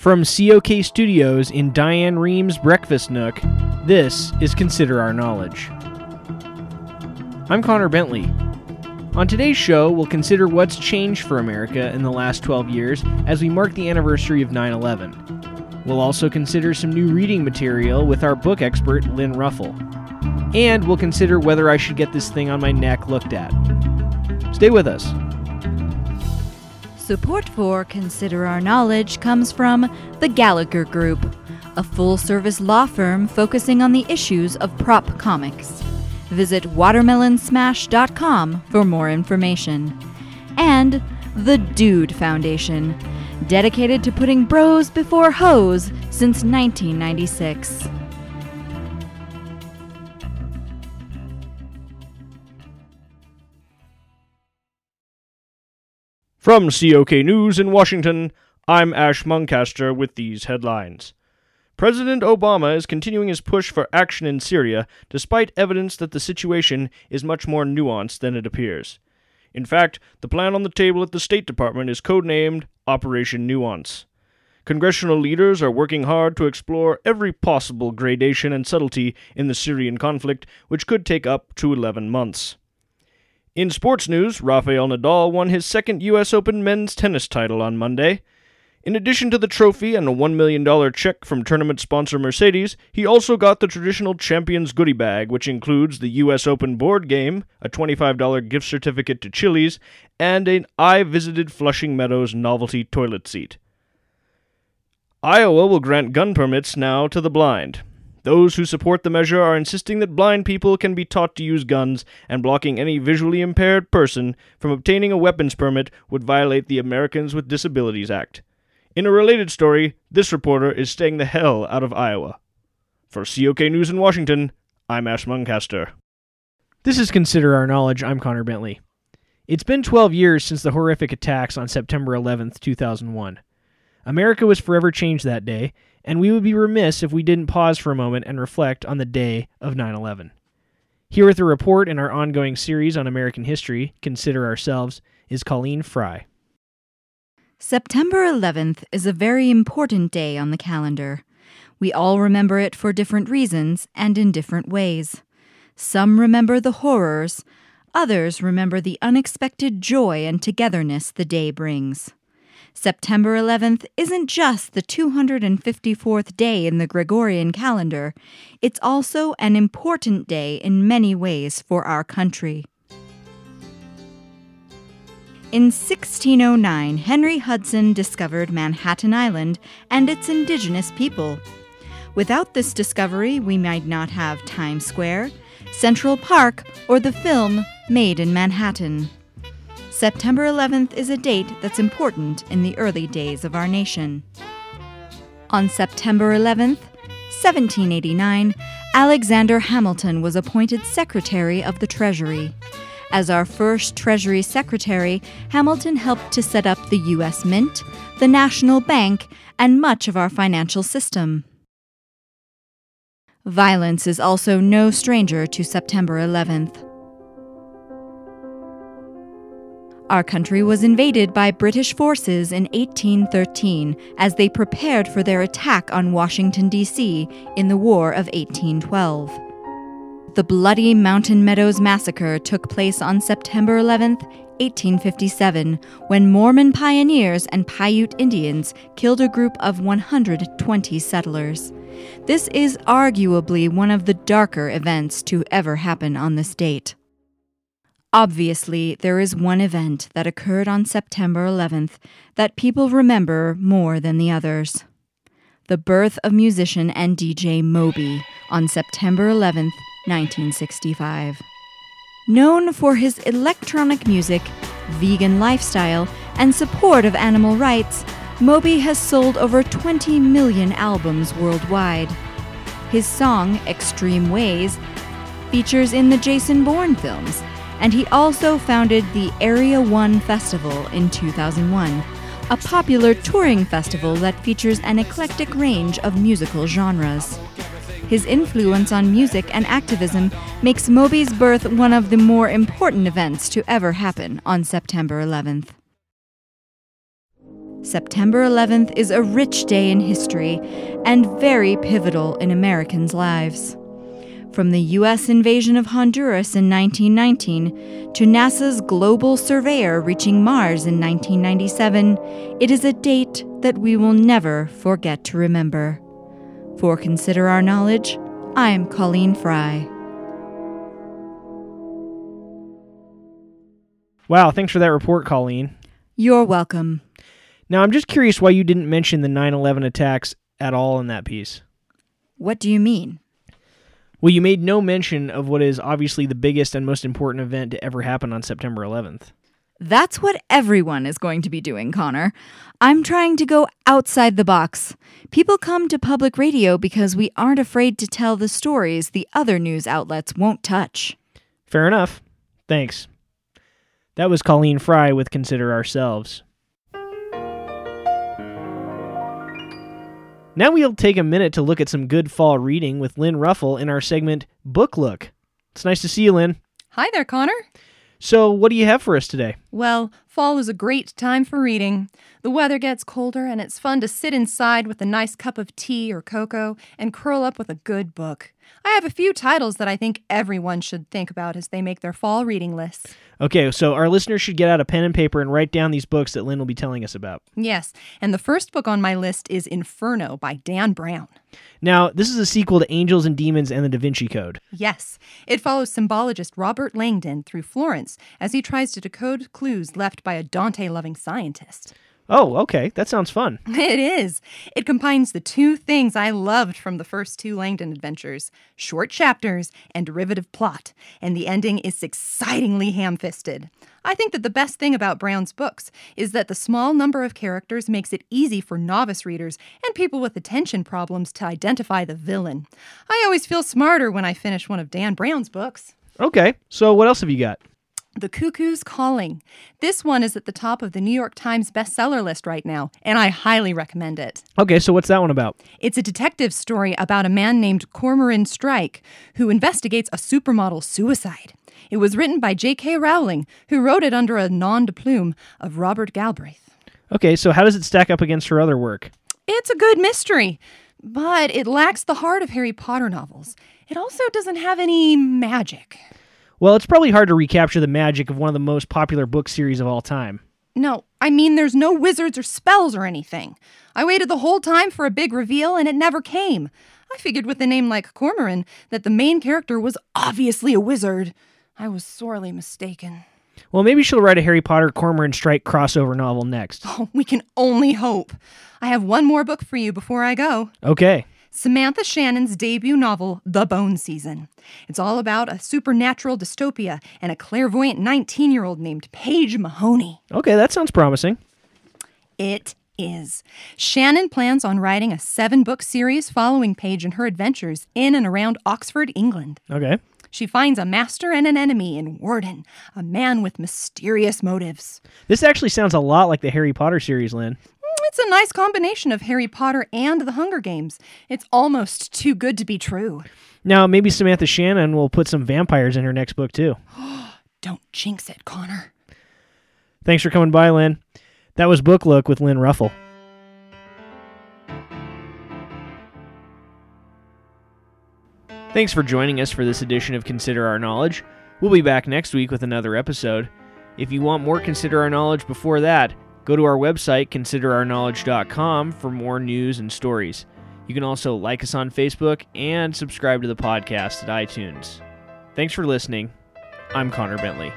From COK Studios in Diane Reem's Breakfast Nook, this is Consider Our Knowledge. I'm Connor Bentley. On today's show, we'll consider what's changed for America in the last 12 years as we mark the anniversary of 9/11. We'll also consider some new reading material with our book expert, Lynn Ruffle. And we'll consider whether I should get this thing on my neck looked at. Stay with us. Support for Consider Our Knowledge comes from The Gallagher Group, a full-service law firm focusing on the issues of prop comics. Visit WatermelonSmash.com for more information. And The Dude Foundation, dedicated to putting bros before hoes since 1996. From COK News in Washington, I'm Ash Munkaster with these headlines. President Obama is continuing his push for action in Syria, despite evidence that the situation is much more nuanced than it appears. In fact, the plan on the table at the State Department is codenamed Operation Nuance. Congressional leaders are working hard to explore every possible gradation and subtlety in the Syrian conflict, which could take up to 11 months. In sports news, Rafael Nadal won his second U.S. Open men's tennis title on Monday. In addition to the trophy and a $1 million check from tournament sponsor Mercedes, he also got the traditional Champions goodie bag, which includes the U.S. Open board game, a $25 gift certificate to Chili's, and an I Visited Flushing Meadows novelty toilet seat. Iowa will grant gun permits now to the blind. Those who support the measure are insisting that blind people can be taught to use guns, and blocking any visually impaired person from obtaining a weapons permit would violate the Americans with Disabilities Act. In a related story, this reporter is staying the hell out of Iowa. For COK News in Washington, I'm Ash Munkaster. This is Consider Our Knowledge. I'm Connor Bentley. It's been 12 years since the horrific attacks on September 11th, 2001. America was forever changed that day, and we would be remiss if we didn't pause for a moment and reflect on the day of 9/11. Here with a report in our ongoing series on American history, Consider Ourselves, is Colleen Fry. September 11th is a very important day on the calendar. We all remember it for different reasons and in different ways. Some remember the horrors, others remember the unexpected joy and togetherness the day brings. September 11th isn't just the 254th day in the Gregorian calendar, it's also an important day in many ways for our country. In 1609, Henry Hudson discovered Manhattan Island and its indigenous people. Without this discovery, we might not have Times Square, Central Park, or the film Made in Manhattan. September 11th is a date that's important in the early days of our nation. On September 11th, 1789, Alexander Hamilton was appointed Secretary of the Treasury. As our first Treasury Secretary, Hamilton helped to set up the U.S. Mint, the National Bank, and much of our financial system. Violence is also no stranger to September 11th. Our country was invaded by British forces in 1813 as they prepared for their attack on Washington, D.C. in the War of 1812. The Bloody Mountain Meadows Massacre took place on September 11, 1857, when Mormon pioneers and Paiute Indians killed a group of 120 settlers. This is arguably one of the darker events to ever happen on this date. Obviously, there is one event that occurred on September 11th that people remember more than the others. The birth of musician and DJ Moby on September 11th, 1965. Known for his electronic music, vegan lifestyle, and support of animal rights, Moby has sold over 20 million albums worldwide. His song, Extreme Ways, features in the Jason Bourne films, and he also founded the Area One Festival in 2001, a popular touring festival that features an eclectic range of musical genres. His influence on music and activism makes Moby's birth one of the more important events to ever happen on September 11th. September 11th is a rich day in history and very pivotal in Americans' lives. From the U.S. invasion of Honduras in 1919 to NASA's Global Surveyor reaching Mars in 1997, it is a date that we will never forget to remember. For Consider Our Knowledge, I am Colleen Fry. Wow, thanks for that report, Colleen. You're welcome. Now, I'm just curious why you didn't mention the 9/11 attacks at all in that piece. What do you mean? Well, you made no mention of what is obviously the biggest and most important event to ever happen on September 11th. That's what everyone is going to be doing, Connor. I'm trying to go outside the box. People come to public radio because we aren't afraid to tell the stories the other news outlets won't touch. Fair enough. Thanks. That was Colleen Fry with Consider Ourselves. Now we'll take a minute to look at some good fall reading with Lynn Ruffle in our segment, Book Look. It's nice to see you, Lynn. Hi there, Connor. So what do you have for us today? Well, fall is a great time for reading. The weather gets colder, and it's fun to sit inside with a nice cup of tea or cocoa and curl up with a good book. I have a few titles that I think everyone should think about as they make their fall reading lists. Okay, so our listeners should get out a pen and paper and write down these books that Lynn will be telling us about. Yes, and the first book on my list is Inferno by Dan Brown. Now, this is a sequel to Angels and Demons and the Da Vinci Code. Yes, it follows symbologist Robert Langdon through Florence as he tries to decode clues left by a Dante-loving scientist. Oh, okay. That sounds fun. It is. It combines the two things I loved from the first two Langdon adventures, short chapters and derivative plot, and the ending is excitingly ham-fisted. I think that the best thing about Brown's books is that the small number of characters makes it easy for novice readers and people with attention problems to identify the villain. I always feel smarter when I finish one of Dan Brown's books. Okay. So what else have you got? The Cuckoo's Calling. This one is at the top of the New York Times bestseller list right now, and I highly recommend it. Okay, so what's that one about? It's a detective story about a man named Cormoran Strike, who investigates a supermodel suicide. It was written by J.K. Rowling, who wrote it under a nom de plume of Robert Galbraith. Okay, so how does it stack up against her other work? It's a good mystery, but it lacks the heart of Harry Potter novels. It also doesn't have any magic. Well, it's probably hard to recapture the magic of one of the most popular book series of all time. No, I mean there's no wizards or spells or anything. I waited the whole time for a big reveal and it never came. I figured with a name like Cormoran that the main character was obviously a wizard. I was sorely mistaken. Well, maybe she'll write a Harry Potter Cormoran Strike crossover novel next. Oh, we can only hope. I have one more book for you before I go. Okay. Samantha Shannon's debut novel, The Bone Season. It's all about a supernatural dystopia and a clairvoyant 19-year-old named Paige Mahoney. Okay, that sounds promising. It is. Shannon plans on writing a 7-book series following Paige and her adventures in and around Oxford, England. Okay. She finds a master and an enemy in Warden, a man with mysterious motives. This actually sounds a lot like the Harry Potter series, Lynn. It's a nice combination of Harry Potter and The Hunger Games. It's almost too good to be true. Now, maybe Samantha Shannon will put some vampires in her next book, too. Don't jinx it, Connor. Thanks for coming by, Lynn. That was Book Look with Lynn Ruffle. Thanks for joining us for this edition of Consider Our Knowledge. We'll be back next week with another episode. If you want more Consider Our Knowledge before that, go to our website, considerourknowledge.com, for more news and stories. You can also like us on Facebook and subscribe to the podcast at iTunes. Thanks for listening. I'm Connor Bentley.